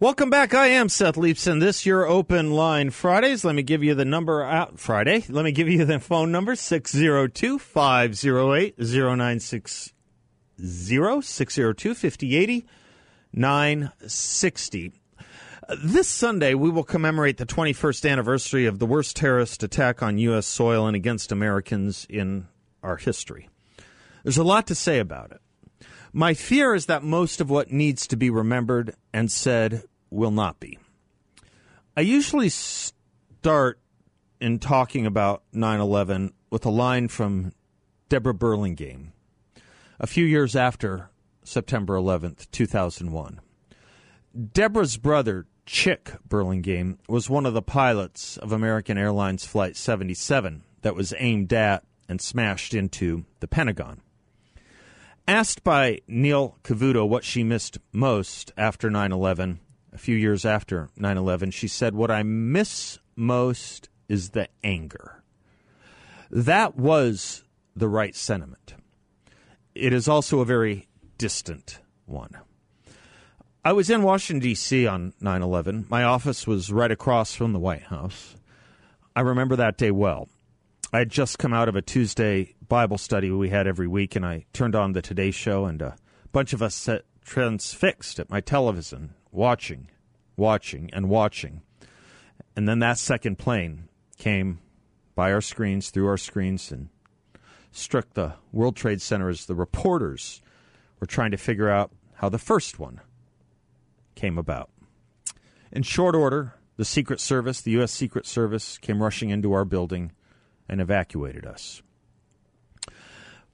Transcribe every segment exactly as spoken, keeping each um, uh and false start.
Welcome back. I am Seth Leibson. This your Open Line Fridays. Let me give you the number out Friday. Let me give you the phone number six oh two, five oh eight, oh nine six oh, six oh two, five oh eight, oh nine six oh. This Sunday, we will commemorate the twenty-first anniversary of the worst terrorist attack on U S soil and against Americans in our history. There's a lot to say about it. My fear is that most of what needs to be remembered and said will not be. I usually start in talking about nine eleven with a line from Deborah Burlingame a few years after September eleventh, two thousand one. Deborah's brother, Chick Burlingame, was one of the pilots of American Airlines Flight seventy-seven that was aimed at and smashed into the Pentagon. Asked by Neil Cavuto what she missed most after nine eleven, a few years after nine eleven, she said, "What I miss most is the anger." That was the right sentiment. It is also a very distant one. I was in Washington, D C on nine eleven. My office was right across from the White House. I remember that day well. I had just come out of a Tuesday Bible study we had every week, and I turned on the Today Show, and a bunch of us sat transfixed at my television, watching, watching, and watching. And then that second plane came by our screens, through our screens, and struck the World Trade Center as the reporters were trying to figure out how the first one came about. In short order, the Secret Service, the U S. Secret Service, came rushing into our building and evacuated us.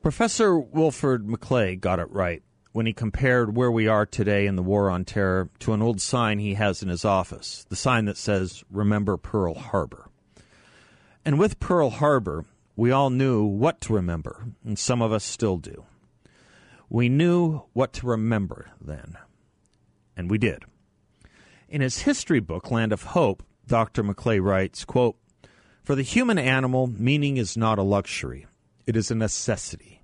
Professor Wilford McClay got it right when he compared where we are today in the war on terror to an old sign he has in his office, the sign that says, "Remember Pearl Harbor." And with Pearl Harbor, we all knew what to remember, and some of us still do. We knew what to remember then. And we did. In his history book, Land of Hope, Doctor McClay writes, quote, "For the human animal, meaning is not a luxury. It is a necessity.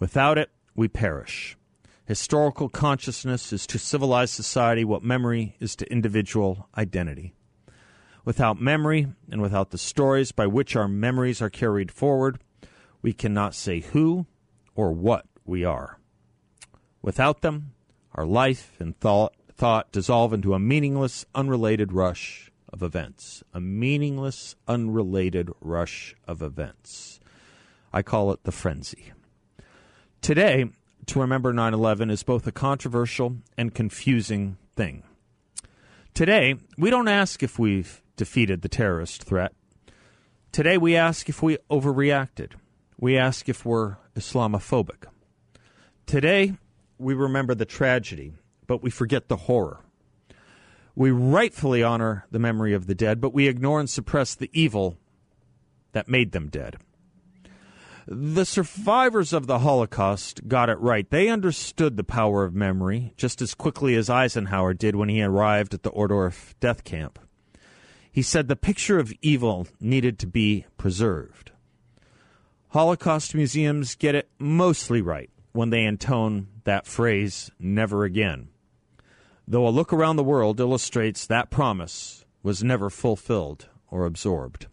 Without it, we perish. Historical consciousness is to civilized society what memory is to individual identity. Without memory and without the stories by which our memories are carried forward, we cannot say who or what we are. Without them, our life and thought, thought dissolve into a meaningless, unrelated rush of events. A meaningless, unrelated rush of events. I call it the frenzy." Today, to remember nine eleven is both a controversial and confusing thing. Today, we don't ask if we've defeated the terrorist threat. Today, we ask if we overreacted. We ask if we're Islamophobic. Today, we remember the tragedy, but we forget the horror. We rightfully honor the memory of the dead, but we ignore and suppress the evil that made them dead. The survivors of the Holocaust got it right. They understood the power of memory just as quickly as Eisenhower did when he arrived at the Orddorf death camp. He said the picture of evil needed to be preserved. Holocaust museums get it mostly right when they intone that phrase, "never again," though a look around the world illustrates that promise was never fulfilled or absorbed.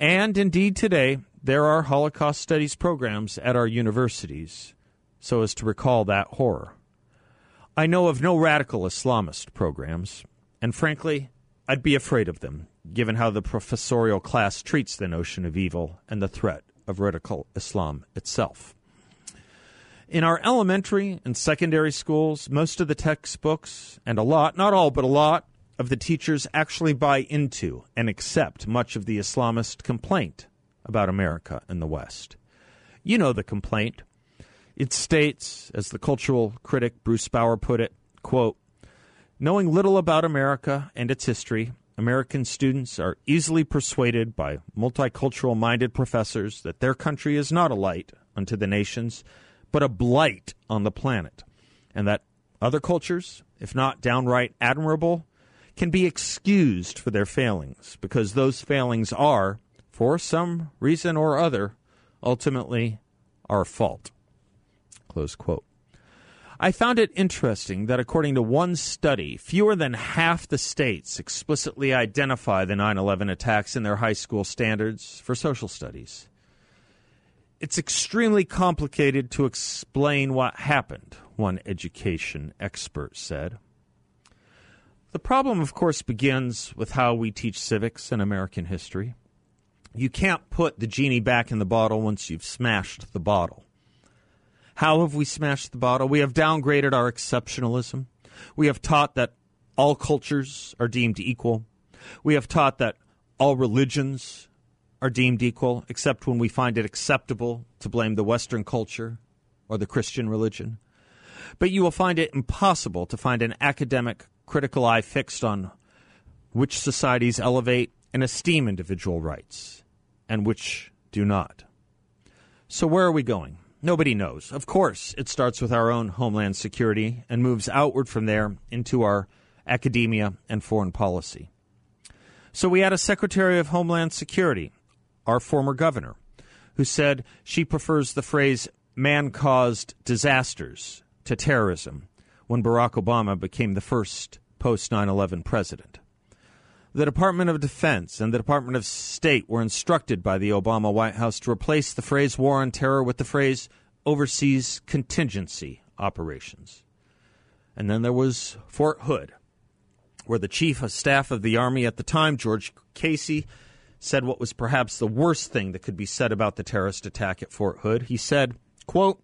And indeed today, there are Holocaust studies programs at our universities so as to recall that horror. I know of no radical Islamist programs, and frankly, I'd be afraid of them, given how the professorial class treats the notion of evil and the threat of radical Islam itself. In our elementary and secondary schools, most of the textbooks and a lot, not all, but a lot of the teachers actually buy into and accept much of the Islamist complaint about America and the West. You know the complaint. It states, as the cultural critic Bruce Bawer put it, quote, Knowing little about America and its history, American students are easily persuaded by multicultural-minded professors that their country is not a light unto the nations, but a blight on the planet, and that other cultures, if not downright admirable, can be excused for their failings, because those failings are, for some reason or other, ultimately our fault. Close quote. I found it interesting that, according to one study, fewer than half the states explicitly identify the nine eleven attacks in their high school standards for social studies. It's extremely complicated to explain what happened, one education expert said. The problem, of course, begins with how we teach civics and American history. You can't put the genie back in the bottle once you've smashed the bottle. How have we smashed the bottle? We have downgraded our exceptionalism. We have taught that all cultures are deemed equal. We have taught that all religions are deemed equal, except when we find it acceptable to blame the Western culture or the Christian religion. But you will find it impossible to find an academic critical eye fixed on which societies elevate and esteem individual rights and which do not. So where are we going? Nobody knows. Of course, it starts with our own homeland security and moves outward from there into our academia and foreign policy. So we had a Secretary of Homeland Security, our former governor, who said she prefers the phrase man-caused disasters to terrorism when Barack Obama became the first post nine eleven president. The Department of Defense and the Department of State were instructed by the Obama White House to replace the phrase war on terror with the phrase overseas contingency operations. And then there was Fort Hood, where the chief of staff of the Army at the time, George Casey, said what was perhaps the worst thing that could be said about the terrorist attack at Fort Hood. He said, quote,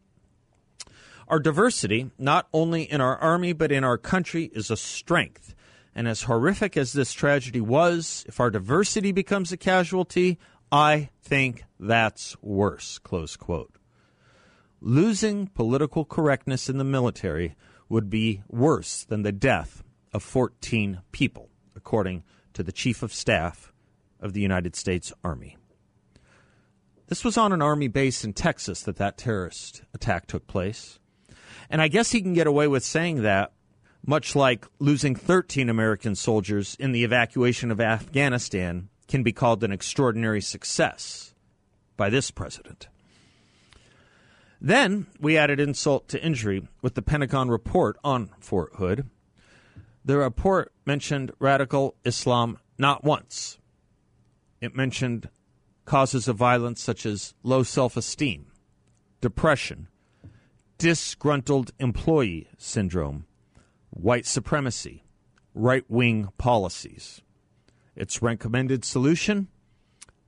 "Our diversity, not only in our Army but in our country, is a strength. And as horrific as this tragedy was, if our diversity becomes a casualty, I think that's worse," close quote. Losing political correctness in the military would be worse than the death of fourteen people, according to the Chief of Staff of the United States Army. This was on an Army base in Texas that that terrorist attack took place. And I guess he can get away with saying that, much like losing thirteen American soldiers in the evacuation of Afghanistan can be called an extraordinary success by this president. Then we added insult to injury with the Pentagon report on Fort Hood. The report mentioned radical Islam not once. It mentioned causes of violence such as low self-esteem, depression, disgruntled employee syndrome, white supremacy, right-wing policies. Its recommended solution?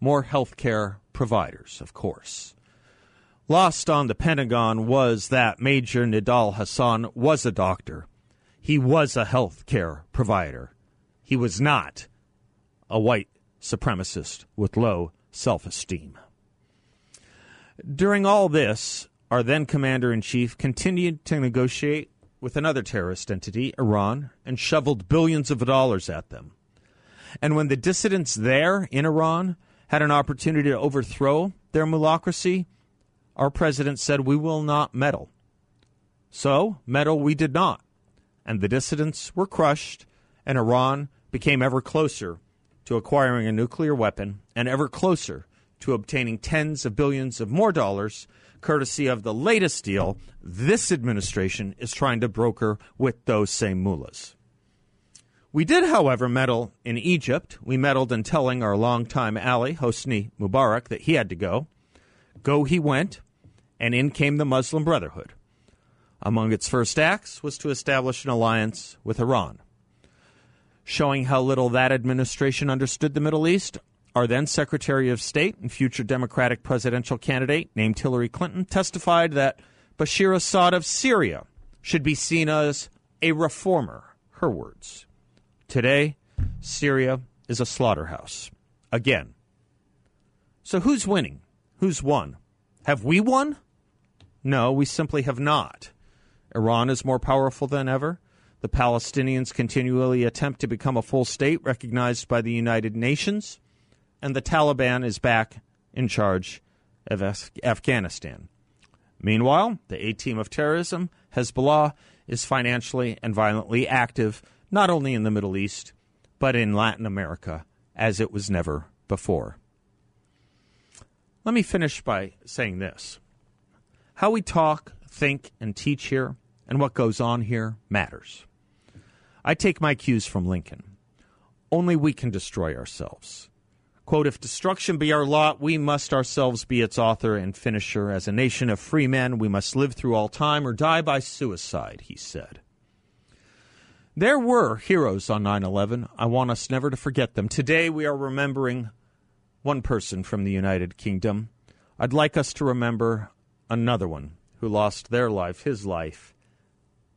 More health care providers, of course. Lost on the Pentagon was that Major Nidal Hassan was a doctor. He was a health care provider. He was not a white supremacist with low self-esteem. During all this, our then commander-in-chief continued to negotiate with another terrorist entity, Iran, and shoveled billions of dollars at them. And when the dissidents there in Iran had an opportunity to overthrow their mulocracy, our president said, "We will not meddle." So, meddle we did not. And the dissidents were crushed, and Iran became ever closer to acquiring a nuclear weapon and ever closer to obtaining tens of billions of more dollars, courtesy of the latest deal this administration is trying to broker with those same mullahs. We did, however, meddle in Egypt. We meddled in telling our longtime ally, Hosni Mubarak, that he had to go. Go he went, and in came the Muslim Brotherhood. Among its first acts was to establish an alliance with Iran. Showing how little that administration understood the Middle East, our then Secretary of State and future Democratic presidential candidate named Hillary Clinton testified that Bashar Assad of Syria should be seen as a reformer, her words. Today, Syria is a slaughterhouse. Again. So who's winning? Who's won? Have we won? No, we simply have not. Iran is more powerful than ever. The Palestinians continually attempt to become a full state recognized by the United Nations, and the Taliban is back in charge of Af- Afghanistan. Meanwhile, the A-team of terrorism, Hezbollah, is financially and violently active, not only in the Middle East, but in Latin America, as it was never before. Let me finish by saying this. How we talk, think, and teach here, and what goes on here, matters. I take my cues from Lincoln. Only we can destroy ourselves. Quote, if destruction be our lot, we must ourselves be its author and finisher. As a nation of free men, we must live through all time or die by suicide, he said. There were heroes on nine eleven. I want us never to forget them. Today we are remembering one person from the United Kingdom. I'd like us to remember another one who lost their life, his life,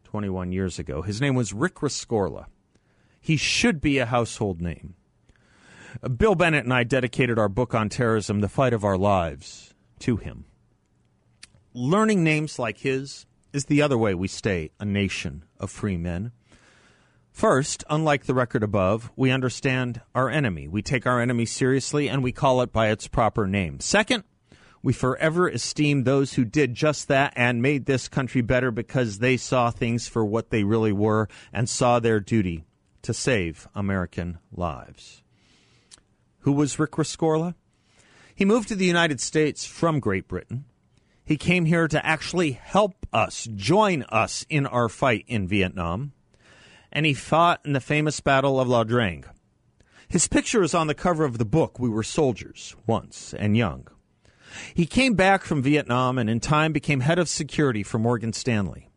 twenty-one years ago. His name was Rick Rescorla. He should be a household name. Bill Bennett and I dedicated our book on terrorism, The Fight of Our Lives, to him. Learning names like his is the other way we stay a nation of free men. First, unlike the record above, we understand our enemy. We take our enemy seriously, and we call it by its proper name. Second, we forever esteem those who did just that and made this country better because they saw things for what they really were and saw their duty to save American lives. Who was Rick Rescorla? He moved to the United States from Great Britain. He came here to actually help us, join us in our fight in Vietnam. And he fought in the famous Battle of La Drang. His picture is on the cover of the book, We Were Soldiers, Once and Young. He came back from Vietnam and in time became head of security for Morgan Stanley.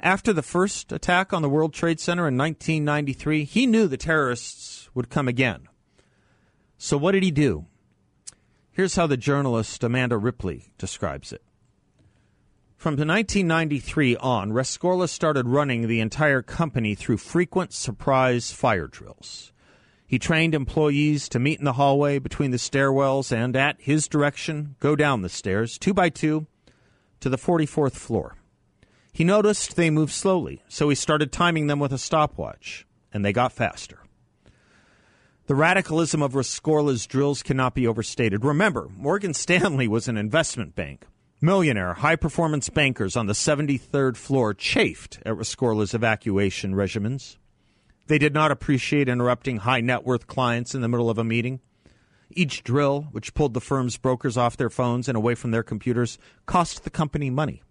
After the first attack on the World Trade Center in nineteen ninety-three, he knew the terrorists would come again. So what did he do? Here's how the journalist Amanda Ripley describes it. From nineteen ninety-three on, Rescorla started running the entire company through frequent surprise fire drills. He trained employees to meet in the hallway between the stairwells and, at his direction, go down the stairs, two by two, to the forty-fourth floor. He noticed they moved slowly, so he started timing them with a stopwatch, and they got faster. The radicalism of Rescorla's drills cannot be overstated. Remember, Morgan Stanley was an investment bank. Millionaire, high-performance bankers on the seventy-third floor chafed at Rescorla's evacuation regimens. They did not appreciate interrupting high-net-worth clients in the middle of a meeting. Each drill, which pulled the firm's brokers off their phones and away from their computers, cost the company money.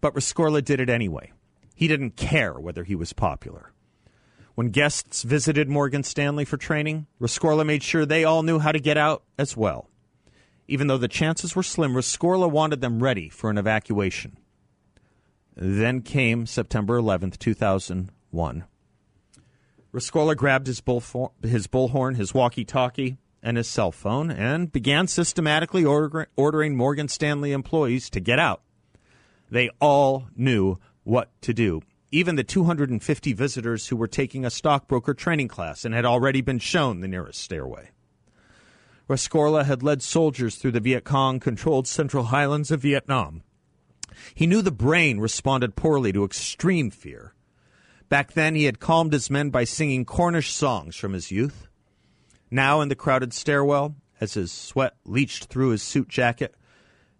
But Rescorla did it anyway. He didn't care whether he was popular. When guests visited Morgan Stanley for training, Rescorla made sure they all knew how to get out as well. Even though the chances were slim, Rescorla wanted them ready for an evacuation. Then came September eleventh, two thousand one. Rescorla grabbed his bull his bullhorn, his walkie-talkie, and his cell phone and began systematically order- ordering Morgan Stanley employees to get out. They all knew what to do. Even the two hundred fifty visitors who were taking a stockbroker training class and had already been shown the nearest stairway. Rescorla had led soldiers through the Viet Cong-controlled Central Highlands of Vietnam. He knew the brain responded poorly to extreme fear. Back then, he had calmed his men by singing Cornish songs from his youth. Now, in the crowded stairwell, as his sweat leached through his suit jacket,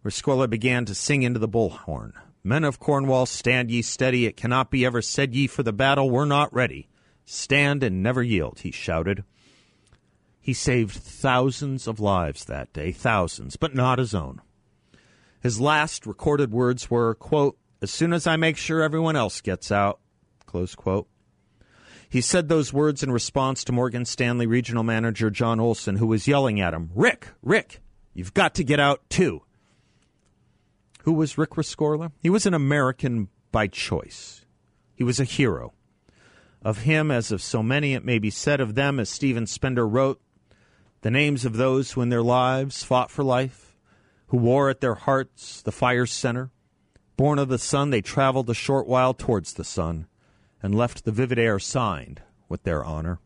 Rescorla began to sing into the bullhorn. Men of Cornwall, stand ye steady. It cannot be ever said ye for the battle. We're not ready. Stand and never yield, he shouted. He saved thousands of lives that day, thousands, but not his own. His last recorded words were, quote, as soon as I make sure everyone else gets out, close quote. He said those words in response to Morgan Stanley regional manager John Olson, who was yelling at him, Rick, Rick, you've got to get out too. Who was Rick Rescorla? He was an American by choice. He was a hero. Of him, as of so many, it may be said of them, as Stephen Spender wrote, the names of those who in their lives fought for life, who wore at their hearts the fire's center. Born of the sun, they traveled a short while towards the sun and left the vivid air signed with their honor.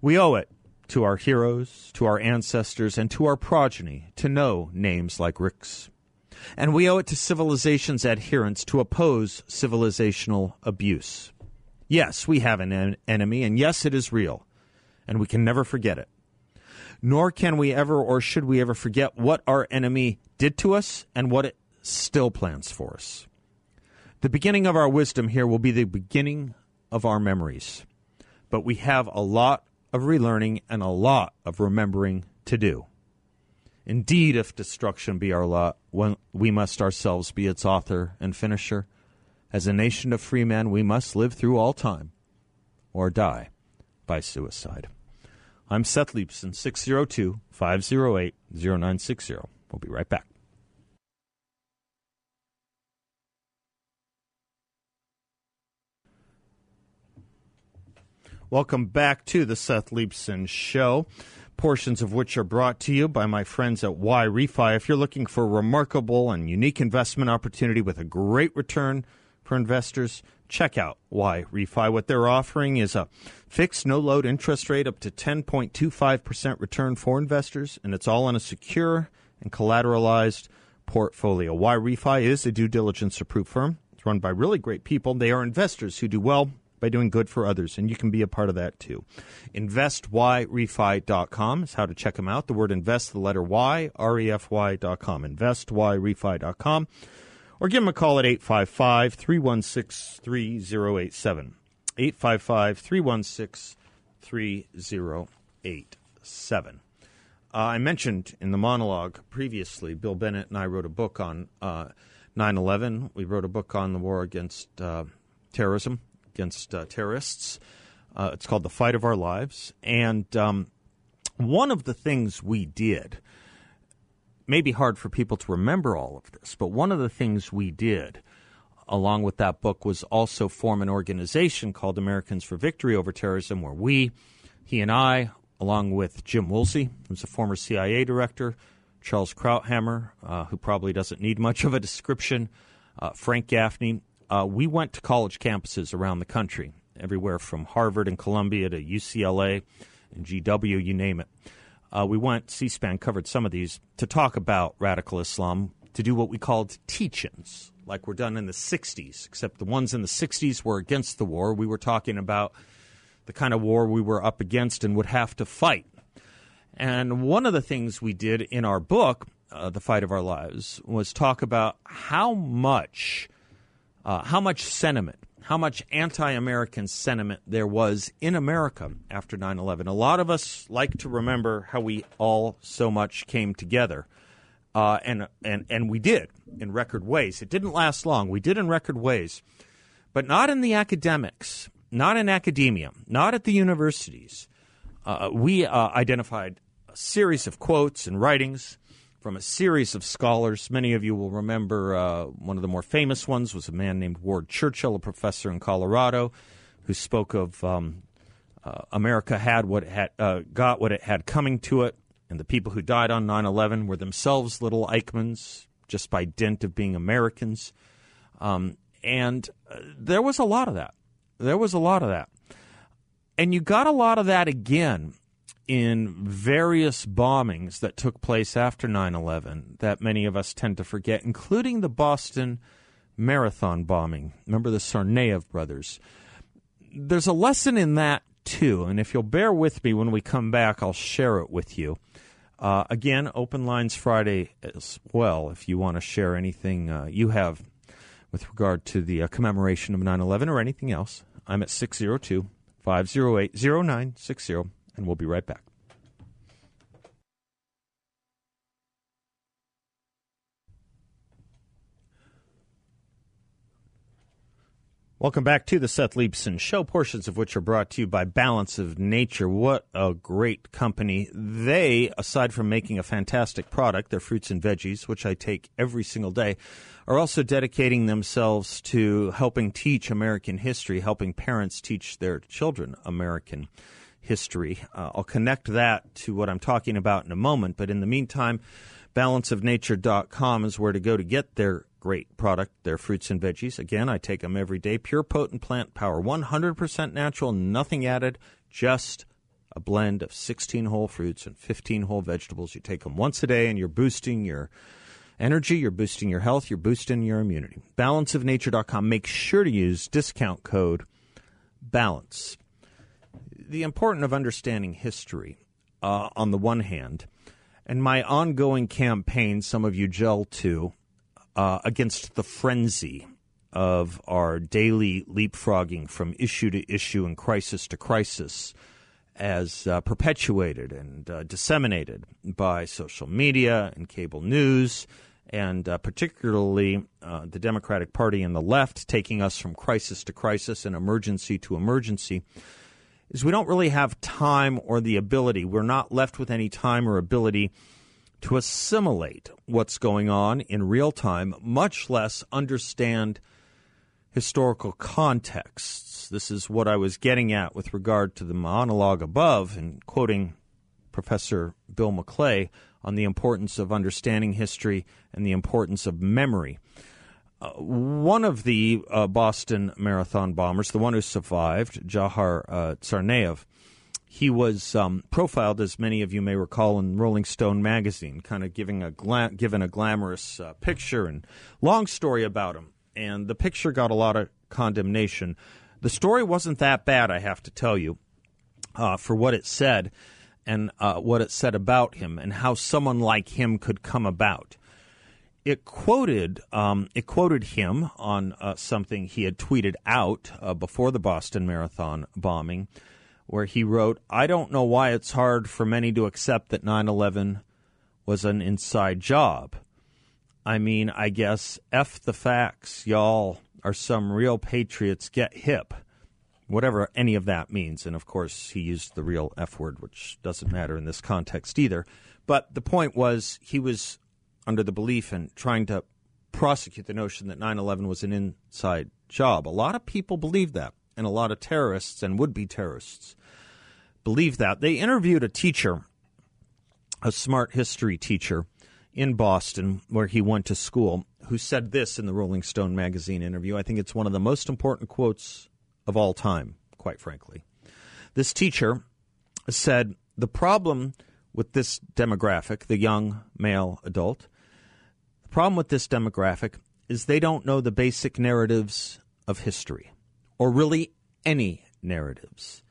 We owe it to our heroes, to our ancestors, and to our progeny to know names like Rick's. and we owe it to civilization's adherents to oppose civilizational abuse. Yes, we have an en- enemy, and yes, it is real, and we can never forget it. Nor can we ever or should we ever forget what our enemy did to us and what it still plans for us. The beginning of our wisdom here will be the beginning of our memories, but we have a lot of relearning and a lot of remembering to do. Indeed, if destruction be our lot, we must ourselves be its author and finisher. As a nation of free men, we must live through all time or die by suicide. I'm Seth Leibson, six oh two, five oh eight, oh nine six oh. We'll be right back. Welcome back to the Seth Leibson Show, portions of which are brought to you by my friends at Why ReFi. If you're looking for a remarkable and unique investment opportunity with a great return for investors, check out Why ReFi. What they're offering is a fixed, no-load interest rate up to ten point two five percent return for investors, and it's all in a secure and collateralized portfolio. Why ReFi is a due diligence-approved firm. It's run by really great people. They are investors who do well by doing good for others, and you can be a part of that too. invest y refi dot com is how to check them out. The word invest, the letter Y, R E F Y dot com. invest y refi dot com. Or give them a call at eight five five, three one six, three oh eight seven. eight five five, three one six, three oh eight seven. Uh, I mentioned in the monologue previously, Bill Bennett and I wrote a book on uh, nine eleven. We wrote a book on the war against uh, terrorism. against uh, terrorists. Uh, it's called The Fight of Our Lives. And um, one of the things we did, maybe hard for people to remember all of this, but one of the things we did along with that book was also form an organization called Americans for Victory Over Terrorism, where we, he and I, along with Jim Woolsey, who's a former C I A director, Charles Krauthammer, uh, who probably doesn't need much of a description, uh, Frank Gaffney, Uh, we went to college campuses around the country, everywhere from Harvard and Columbia to U C L A and G W, you name it. Uh, we went, C-SPAN covered some of these, to talk about radical Islam, to do what we called teach-ins, like were done in the sixties, except the ones in the sixties were against the war. We were talking about the kind of war we were up against and would have to fight. And one of the things we did in our book, uh, The Fight of Our Lives, was talk about how much... Uh, how much sentiment, how much anti-American sentiment there was in America after nine eleven. A lot of us like to remember how we all so much came together, uh, and, and, and we did in record ways. It didn't last long. We did in record ways, but not in the academics, not in academia, not at the universities. Uh, we uh, identified a series of quotes and writings from a series of scholars. Many of you will remember uh, one of the more famous ones was a man named Ward Churchill, a professor in Colorado, who spoke of um, uh, America had what it had, uh, got what it had coming to it, and the people who died on nine eleven were themselves little Eichmanns just by dint of being Americans. Um, and uh, there was a lot of that. There was a lot of that. And you got a lot of that again in various bombings that took place after nine eleven that many of us tend to forget, including the Boston Marathon bombing. Remember the Tsarnaev brothers. There's a lesson in that, too, and if you'll bear with me when we come back, I'll share it with you. Uh, again, Open Lines Friday as well, if you want to share anything uh, you have with regard to the uh, commemoration of nine eleven or anything else. I'm at six oh two, five oh eight, oh nine six oh. And we'll be right back. Welcome back to the Seth Leibson Show, portions of which are brought to you by Balance of Nature. What a great company. They, aside from making a fantastic product, their fruits and veggies, which I take every single day, are also dedicating themselves to helping teach American history, helping parents teach their children American history. History. Uh, I'll connect that to what I'm talking about in a moment. But in the meantime, balance of nature dot com is where to go to get their great product, their fruits and veggies. Again, I take them every day. Pure, potent plant power, one hundred percent natural, nothing added, just a blend of sixteen whole fruits and fifteen whole vegetables. You take them once a day and you're boosting your energy, you're boosting your health, you're boosting your immunity. balance of nature dot com. Make sure to use discount code BALANCE. The importance of understanding history uh, on the one hand, and my ongoing campaign, some of you gel to, uh, against the frenzy of our daily leapfrogging from issue to issue and crisis to crisis as uh, perpetuated and uh, disseminated by social media and cable news, and uh, particularly uh, the Democratic Party and the left taking us from crisis to crisis and emergency to emergency, is we don't really have time or the ability. We're not left with any time or ability to assimilate what's going on in real time, much less understand historical contexts. This is what I was getting at with regard to the monologue above and quoting Professor Bill McClay on the importance of understanding history and the importance of memory. Uh, one of the uh, Boston Marathon bombers, the one who survived, Jahar uh, Tsarnaev, he was um, profiled, as many of you may recall, in Rolling Stone magazine, kind of giving a gla- given a glamorous uh, picture and long story about him. And the picture got a lot of condemnation. The story wasn't that bad, I have to tell you, uh, for what it said and uh, what it said about him and how someone like him could come about. It quoted um, it quoted him on uh, something he had tweeted out uh, before the Boston Marathon bombing, where he wrote, "I don't know why it's hard for many to accept that nine eleven was an inside job. I mean, I guess, F the facts, y'all are some real patriots, get hip." Whatever any of that means. And, of course, he used the real F word, which doesn't matter in this context either. But the point was he was under the belief and trying to prosecute the notion that nine eleven was an inside job. A lot of people believe that, and a lot of terrorists and would-be terrorists believe that. They interviewed a teacher, a smart history teacher in Boston where he went to school, who said this in the Rolling Stone magazine interview. I think it's one of the most important quotes of all time, quite frankly. This teacher said, "The problem with this demographic, the young male adult, the problem with this demographic is they don't know the basic narratives of history, or really any narratives.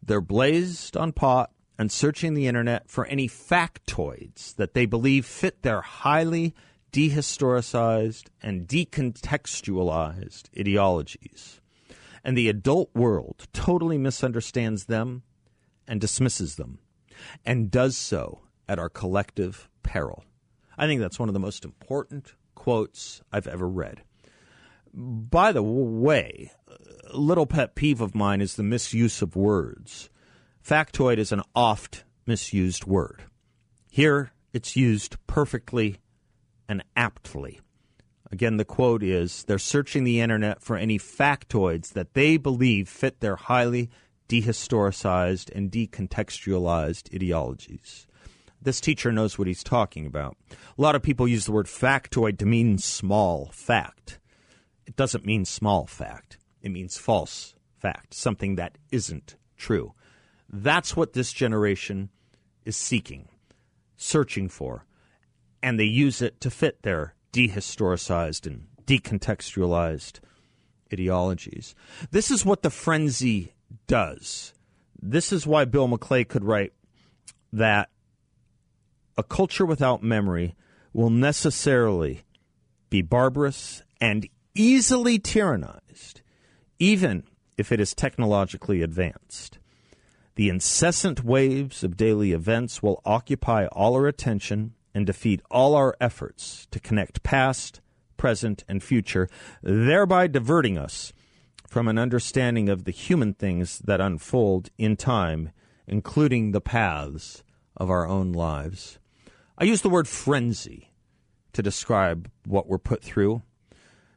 They're blazed on pot and searching the internet for any factoids that they believe fit their highly dehistoricized and decontextualized ideologies. And the adult world totally misunderstands them and dismisses them, and does so at our collective peril." I think that's one of the most important quotes I've ever read. By the way, a little pet peeve of mine is the misuse of words. Factoid is an oft misused word. Here, it's used perfectly and aptly. Again, the quote is, "They're searching the internet for any factoids that they believe fit their highly dehistoricized and decontextualized ideologies." This teacher knows what he's talking about. A lot of people use the word factoid to mean small fact. It doesn't mean small fact. It means false fact, something that isn't true. That's what this generation is seeking, searching for, and they use it to fit their dehistoricized and decontextualized ideologies. This is what the frenzy does. This is why Bill McClay could write that a culture without memory will necessarily be barbarous and easily tyrannized, even if it is technologically advanced. The incessant waves of daily events will occupy all our attention and defeat all our efforts to connect past, present, and future, thereby diverting us from an understanding of the human things that unfold in time, including the paths of our own lives. I use the word frenzy to describe what we're put through.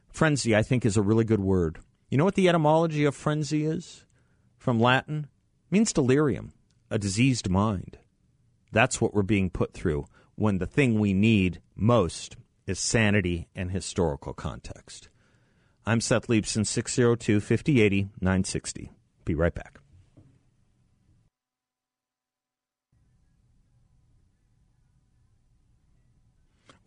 Frenzy, I think, is a really good word. You know what the etymology of frenzy is? From Latin? It means delirium, a diseased mind. That's what we're being put through when the thing we need most is sanity and historical context. I'm Seth Leibson, six oh two, five oh eight oh, nine sixty. Be right back.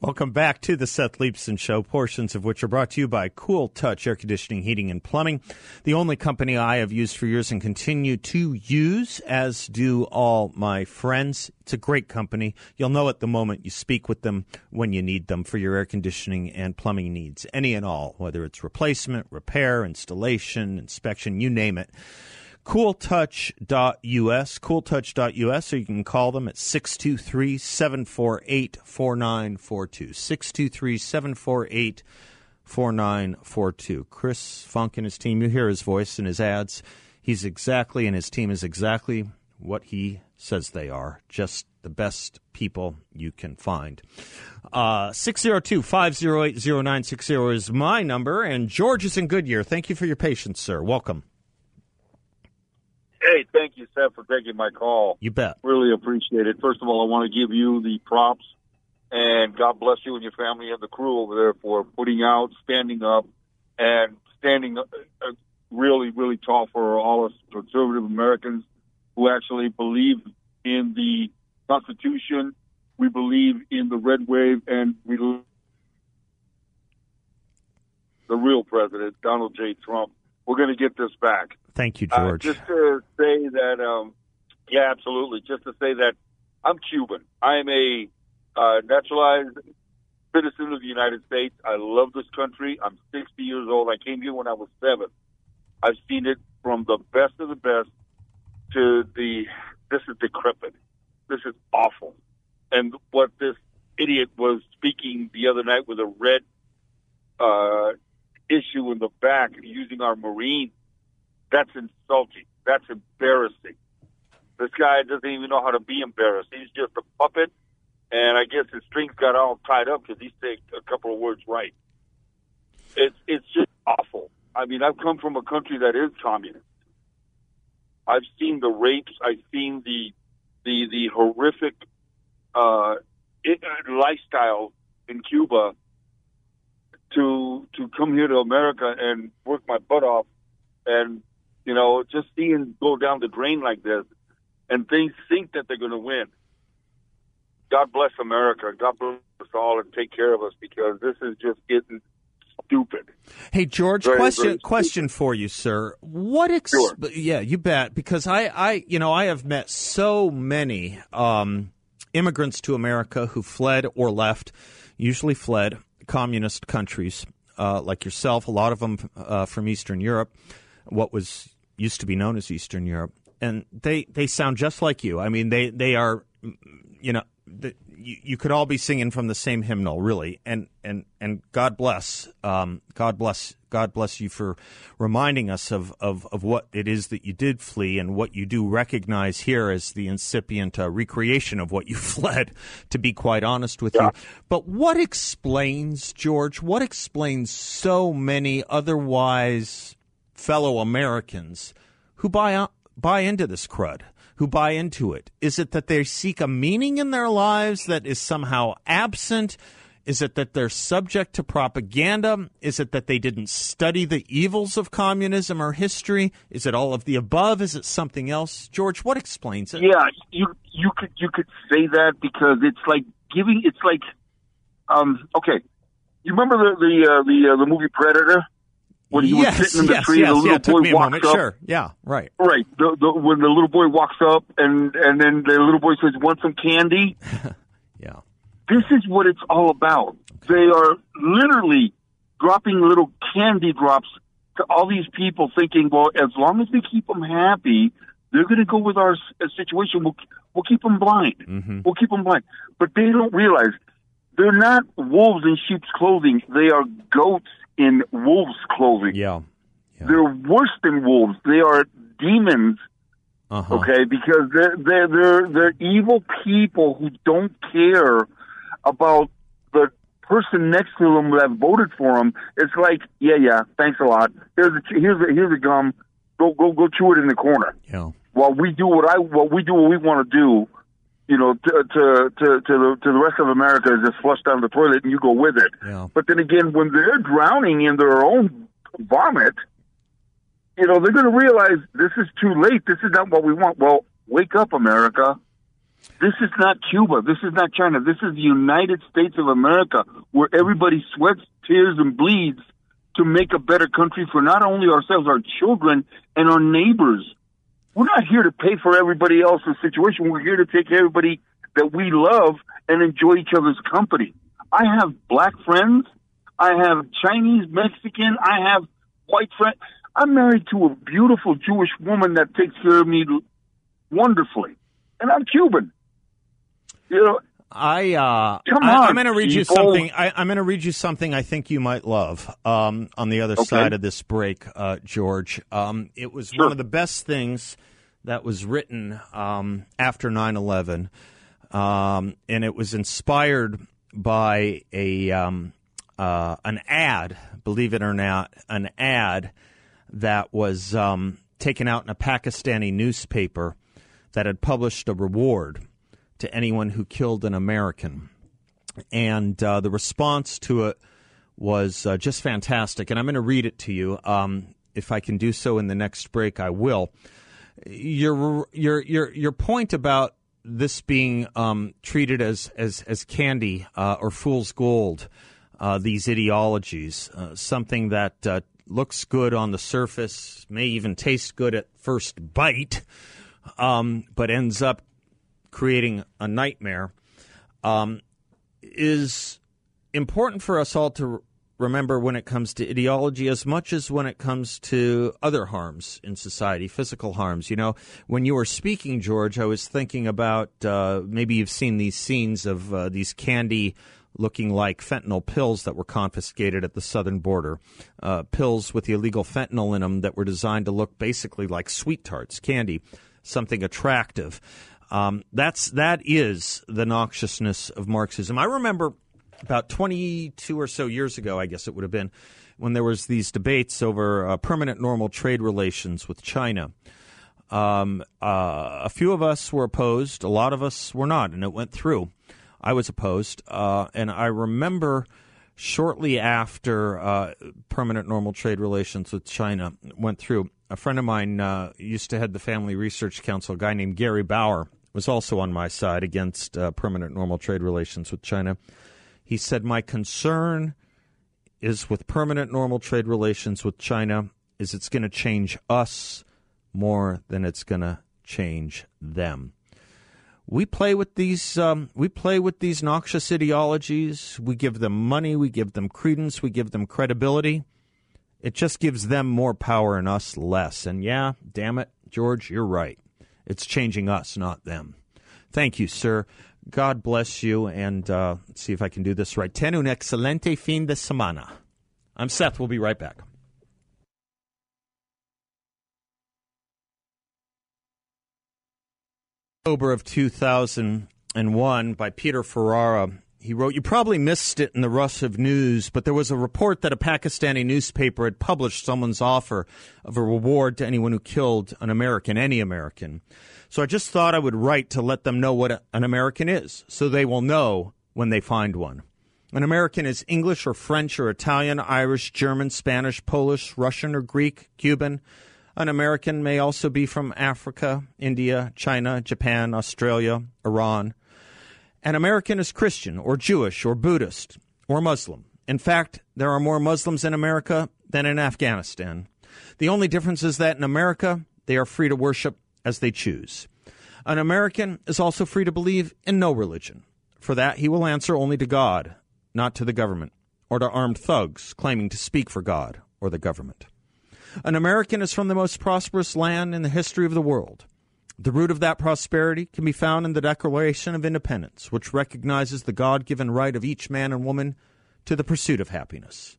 Welcome back to the Seth Leibson Show, portions of which are brought to you by Cool Touch Air Conditioning, Heating, and Plumbing, the only company I have used for years and continue to use, as do all my friends. It's a great company. You'll know it the moment you speak with them when you need them for your air conditioning and plumbing needs, any and all, whether it's replacement, repair, installation, inspection, you name it. cool touch dot U S, cool touch dot U S, or you can call them at six two three, seven four eight, four nine four two, six two three, seven four eight, four nine four two. Chris Funk and his team, you hear his voice in his ads. He's exactly, and his team is exactly what he says they are, just the best people you can find. Uh, six zero two, five zero eight, zero nine six zero is my number, and George is in Goodyear. Thank you for your patience, sir. Welcome. Hey, thank you, Seth, for taking my call. You bet. Really appreciate it. First of all, I want to give you the props, and God bless you and your family and the crew over there for putting out, standing up, and standing really, really tall for all us conservative Americans who actually believe in the Constitution. We believe in the red wave, and we believe the real president, Donald J. Trump. We're going to get this back. Thank you, George. Uh, just to say that, um, yeah, absolutely. Just to say that I'm Cuban. I am a uh, naturalized citizen of the United States. I love this country. I'm sixty years old. I came here when I was seven. I've seen it from the best of the best to the, this is decrepit. This is awful. And what this idiot was speaking the other night with a red uh issue in the back using our Marines, that's insulting. That's embarrassing. This guy doesn't even know how to be embarrassed. He's just a puppet, and I guess his strings got all tied up because he said a couple of words right. It's it's just awful. I mean, I've come from a country that is communist. I've seen the rapes. I've seen the the the horrific uh, lifestyle in Cuba. To to come here to America and work my butt off, and you know, just seeing go down the drain like this, and things think that they're going to win. God bless America. God bless us all, and take care of us, because this is just getting stupid. Hey, George, very, question very question for you, sir. What? Ex- sure. Yeah, you bet. Because I, I you know I have met so many um, immigrants to America who fled or left, usually fled. Communist countries uh, like yourself, a lot of them uh, from Eastern Europe, what was used to be known as Eastern Europe, and they, they sound just like you. I mean, they, they are, you know, the, you, you could all be singing from the same hymnal, really. And and and God bless, um, God bless, God bless you for reminding us of, of, of what it is that you did flee, and what you do recognize here as the incipient uh, recreation of what you fled, to be quite honest with yeah. you. But what explains, George, what explains so many otherwise fellow Americans who buy buy into this crud, who buy into it? Is it that they seek a meaning in their lives that is somehow absent? Is it that they're subject to propaganda? Is it that they didn't study the evils of communism or history? Is it all of the above? Is it something else? George, what explains it? Yeah, you you could you could say that, because it's like giving it's like um okay. You remember the the uh, the, uh, the movie Predator? When he yes, was sitting in the yes, tree, yes, the little yeah, boy walks moment. Up. Sure. Yeah, right. Right. The, the, when the little boy walks up, and, and then the little boy says, "Want some candy?" Yeah. This is what it's all about. They are literally dropping little candy drops to all these people, thinking, well, as long as we keep them happy, they're going to go with our situation. We'll, we'll keep them blind. Mm-hmm. We'll keep them blind. But they don't realize they're not wolves in sheep's clothing. They are goats in wolves' clothing. Yeah. yeah. They're worse than wolves. They are demons. Uh-huh. Okay, because they're, they're, they're, they're evil people who don't care about the person next to them that voted for them. It's like, yeah, yeah, thanks a lot. Here's a, here's a, here's a gum. Go go go chew it in the corner. Yeah. While we do what I what we do what we want to do, you know, to to to to the, to the rest of America is just flushed down the toilet, and you go with it. Yeah. But then again, when they're drowning in their own vomit, you know, they're going to realize this is too late. This is not what we want. Well, wake up, America. This is not Cuba. This is not China. This is the United States of America, where everybody sweats, tears, and bleeds to make a better country for not only ourselves, our children, and our neighbors. We're not here to pay for everybody else's situation. We're here to take everybody that we love and enjoy each other's company. I have black friends. I have Chinese, Mexican. I have white friends. I'm married to a beautiful Jewish woman that takes care of me wonderfully. And I'm Cuban. You know, I, uh, Come I, on, I'm going to read people. you something. I, I'm going to read you something I think you might love um, on the other okay. side of this break, uh, George. Um, it was sure. one of the best things that was written um, after nine eleven, um, and it was inspired by a um, uh, an ad, believe it or not, an ad that was um, taken out in a Pakistani newspaper that had published a reward to anyone who killed an American. And uh, the response to it was uh, just fantastic. And I'm going to read it to you. Um, if I can do so in the next break, I will. Your your your your point about this being um, treated as as as candy uh, or fool's gold, uh, these ideologies, uh, something that uh, looks good on the surface, may even taste good at first bite, um, but ends up creating a nightmare, um, is important for us all to remember when it comes to ideology as much as when it comes to other harms in society, physical harms. You know, when you were speaking, George, I was thinking about uh, maybe you've seen these scenes of uh, these candy looking like fentanyl pills that were confiscated at the southern border, uh, pills with the illegal fentanyl in them that were designed to look basically like sweet tarts, candy, something attractive. Um, that's that is the noxiousness of Marxism. I remember about twenty-two or so years ago, I guess it would have been, when there was these debates over uh, permanent normal trade relations with China. Um, uh, a few of us were opposed. A lot of us were not, and it went through. I was opposed, uh, and I remember shortly after uh, permanent normal trade relations with China went through, a friend of mine uh, used to head the Family Research Council, a guy named Gary Bauer, was also on my side against uh, permanent normal trade relations with China. He said, my concern is with permanent normal trade relations with China is it's going to change us more than it's going to change them. We play with these um, we play with these noxious ideologies. We give them money. We give them credence. We give them credibility. It just gives them more power and us less. And yeah, damn it, George, you're right. It's changing us, not them. Thank you, sir. God bless you. And uh, let's see if I can do this right. Ten un excelente fin de semana. I'm Seth. We'll be right back. October of two thousand one by Peter Ferrara. He wrote, you probably missed it in the rush of news, but there was a report that a Pakistani newspaper had published someone's offer of a reward to anyone who killed an American, any American. So I just thought I would write to let them know what an American is, so they will know when they find one. An American is English or French or Italian, Irish, German, Spanish, Polish, Russian or Greek, Cuban. An American may also be from Africa, India, China, Japan, Australia, Iran. An American is Christian or Jewish or Buddhist or Muslim. In fact, there are more Muslims in America than in Afghanistan. The only difference is that in America, they are free to worship as they choose. An American is also free to believe in no religion. For that, he will answer only to God, not to the government, or to armed thugs claiming to speak for God or the government. An American is from the most prosperous land in the history of the world. The root of that prosperity can be found in the Declaration of Independence, which recognizes the God-given right of each man and woman to the pursuit of happiness.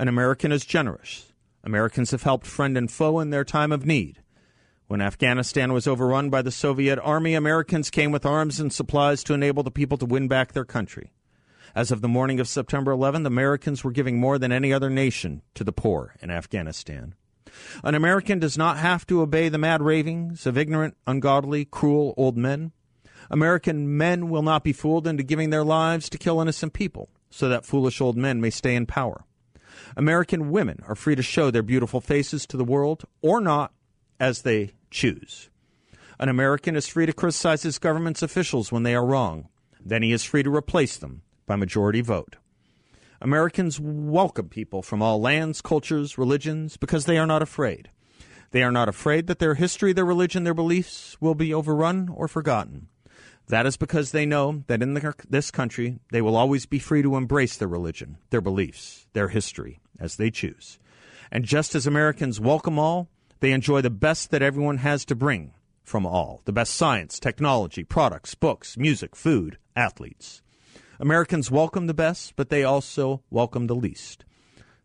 An American is generous. Americans have helped friend and foe in their time of need. When Afghanistan was overrun by the Soviet army, Americans came with arms and supplies to enable the people to win back their country. As of the morning of September eleventh, Americans were giving more than any other nation to the poor in Afghanistan. An American does not have to obey the mad ravings of ignorant, ungodly, cruel old men. American men will not be fooled into giving their lives to kill innocent people so that foolish old men may stay in power. American women are free to show their beautiful faces to the world or not as they choose. An American is free to criticize his government's officials when they are wrong. Then he is free to replace them by majority vote. Americans welcome people from all lands, cultures, religions, because they are not afraid. They are not afraid that their history, their religion, their beliefs will be overrun or forgotten. That is because they know that in the, this country, they will always be free to embrace their religion, their beliefs, their history, as they choose. And just as Americans welcome all, they enjoy the best that everyone has to bring from all, the best science, technology, products, books, music, food, athletes. Americans welcome the best, but they also welcome the least.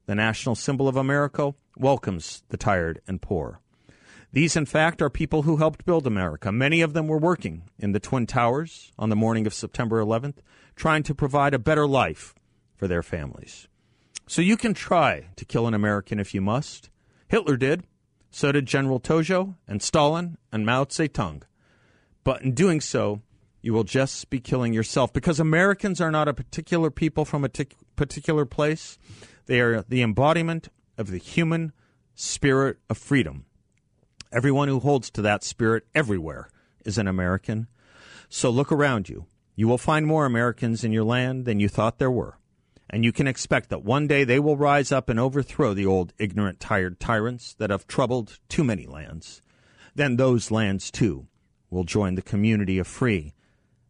The national symbol of America welcomes the tired and poor. These, in fact, are people who helped build America. Many of them were working in the Twin Towers on the morning of September eleventh, trying to provide a better life for their families. So you can try to kill an American if you must. Hitler did. So did General Tojo and Stalin and Mao Zedong. But in doing so, you will just be killing yourself, because Americans are not a particular people from a tic- particular place. They are the embodiment of the human spirit of freedom. Everyone who holds to that spirit everywhere is an American. So look around you. You will find more Americans in your land than you thought there were. And you can expect that one day they will rise up and overthrow the old, ignorant, tired tyrants that have troubled too many lands. Then those lands, too, will join the community of free